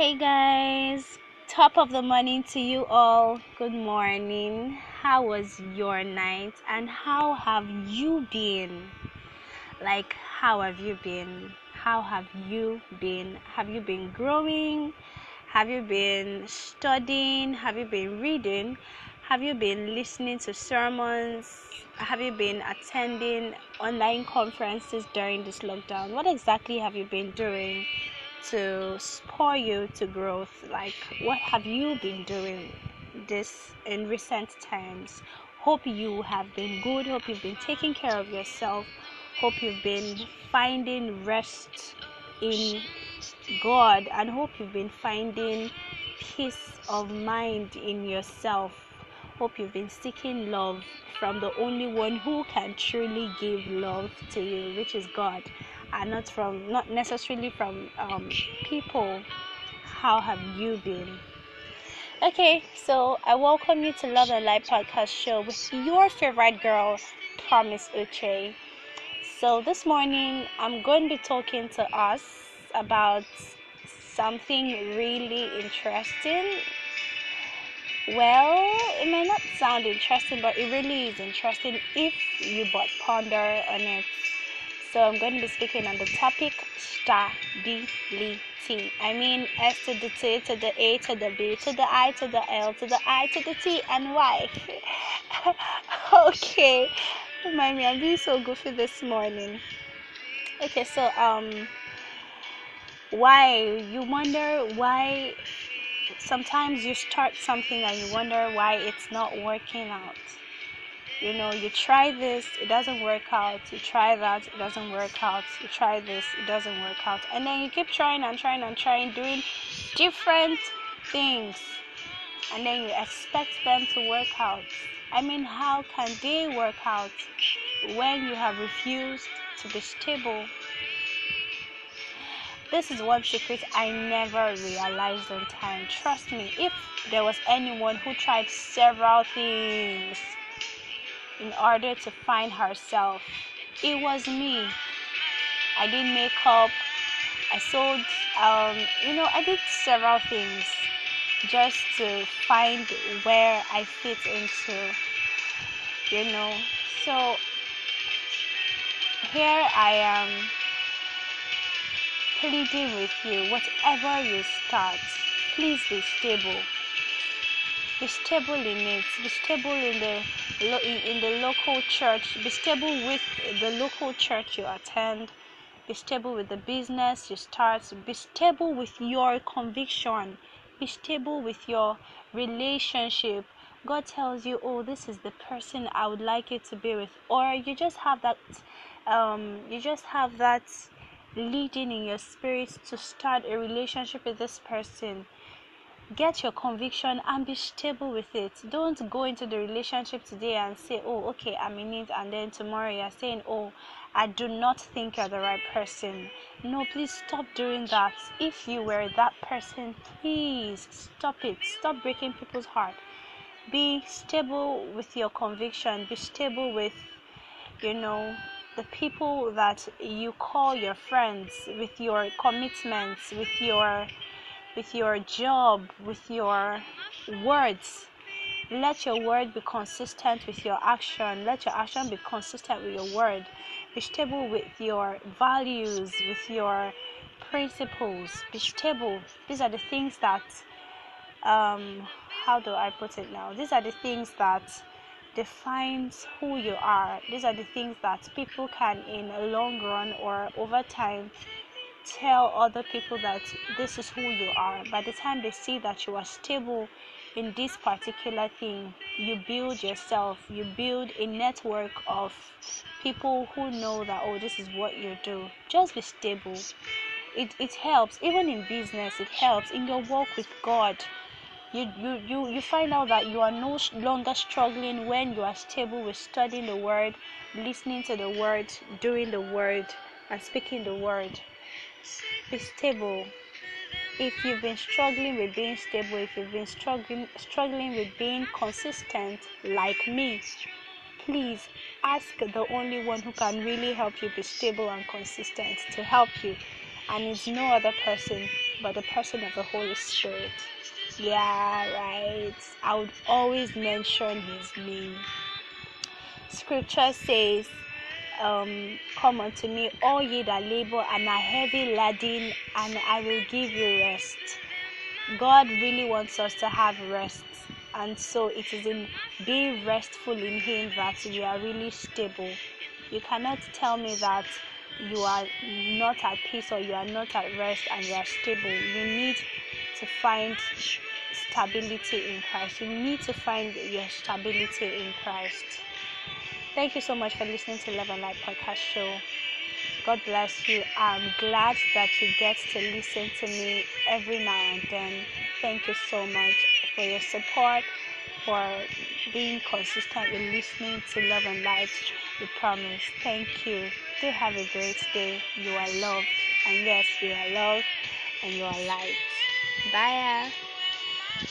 Hey guys, top of the morning to you all. Good morning. How was your night and how have you been? Have you been growing? Have you been studying? Have you been reading? Have you been listening to sermons? Have you been attending online conferences during this lockdown? What exactly have you been doing to spur you to growth? Like, what have you been doing this in recent times? Hope you have been good. Hope you've been taking care of yourself. Hope you've been finding rest in God, and hope you've been finding peace of mind in yourself. Hope you've been seeking love from the only one who can truly give love to you, which is God, and not necessarily from people. How have you been? Okay, so I welcome you to Love and Light podcast show with your favorite girl, Promise Uche. So this morning I'm going to be talking to us about something really interesting. Well, it may not sound interesting, but it really is interesting if you but ponder on it. So I'm going to be speaking on the topic stability. I mean S to the T to the A to the B to the I to the L to the I to the T and Y. Okay, remind me, I'm being so goofy this morning. Okay, so why? You wonder why sometimes you start something and you wonder why it's not working out. You know, you try this, it doesn't work out. You try that, it doesn't work out. You try this, it doesn't work out. And then you keep trying and trying and trying, doing different things. And then you expect them to work out. I mean, how can they work out when you have refused to be stable? This is one secret I never realized on time. Trust me, if there was anyone who tried several things in order to find herself, it was me. I did makeup, I sold, I did several things just to find where I fit into, So here I am pleading with you, whatever you start, please be stable. Be stable in it. Be stable in the local church. Be stable with the local church you attend. Be stable with the business you start. Be stable with your conviction. Be stable with your relationship. God tells you, oh, this is the person I would like you to be with, or you just have that leading in your spirit to start a relationship with this person. Get your conviction and be stable with it. Don't go into the relationship today and say, oh, okay, I'm in it, and then tomorrow you're saying, oh, I do not think you're the right person. No, please stop doing that. If you were that person, please stop it. Stop breaking people's heart. Be stable with your conviction. Be stable with, the people that you call your friends, with your commitments, with your job, with your words. Let your word be consistent with your action. Let your action be consistent with your word. Be stable with your values, with your principles. Be stable. These are the things that, These are the things that defines who you are. These are the things that people can, in a long run or over time, tell other people that this is who you are. By the time they see that you are stable in this particular thing, you build yourself, you build a network of people who know that, oh, this is what you do. Just be stable. It helps. Even in business, it helps. In your walk with God, you find out that you are no longer struggling when you are stable with studying the word, listening to the word, doing the word, and speaking the word. Be stable. If you've been struggling with being stable, if you've been struggling with being consistent like me, please ask the only one who can really help you be stable and consistent to help you. and it's no other person but the person of the Holy Spirit. Yeah, right. I would always mention his name. Scripture says, come unto me, all ye that labor and are heavy laden, and I will give you rest. God really wants us to have rest, and so it is in being restful in him that you are really stable. You cannot tell me that you are not at peace or you are not at rest and you are stable. You need to find stability in Christ. You need to find your stability in Christ. Thank you so much for listening to Love and Light podcast show. God bless you. I'm glad that you get to listen to me every now and then. Thank you so much for your support, for being consistent in listening to Love and Light. We promise. Thank you. Do have a great day. You are loved. And yes, you are loved and you are liked. Bye.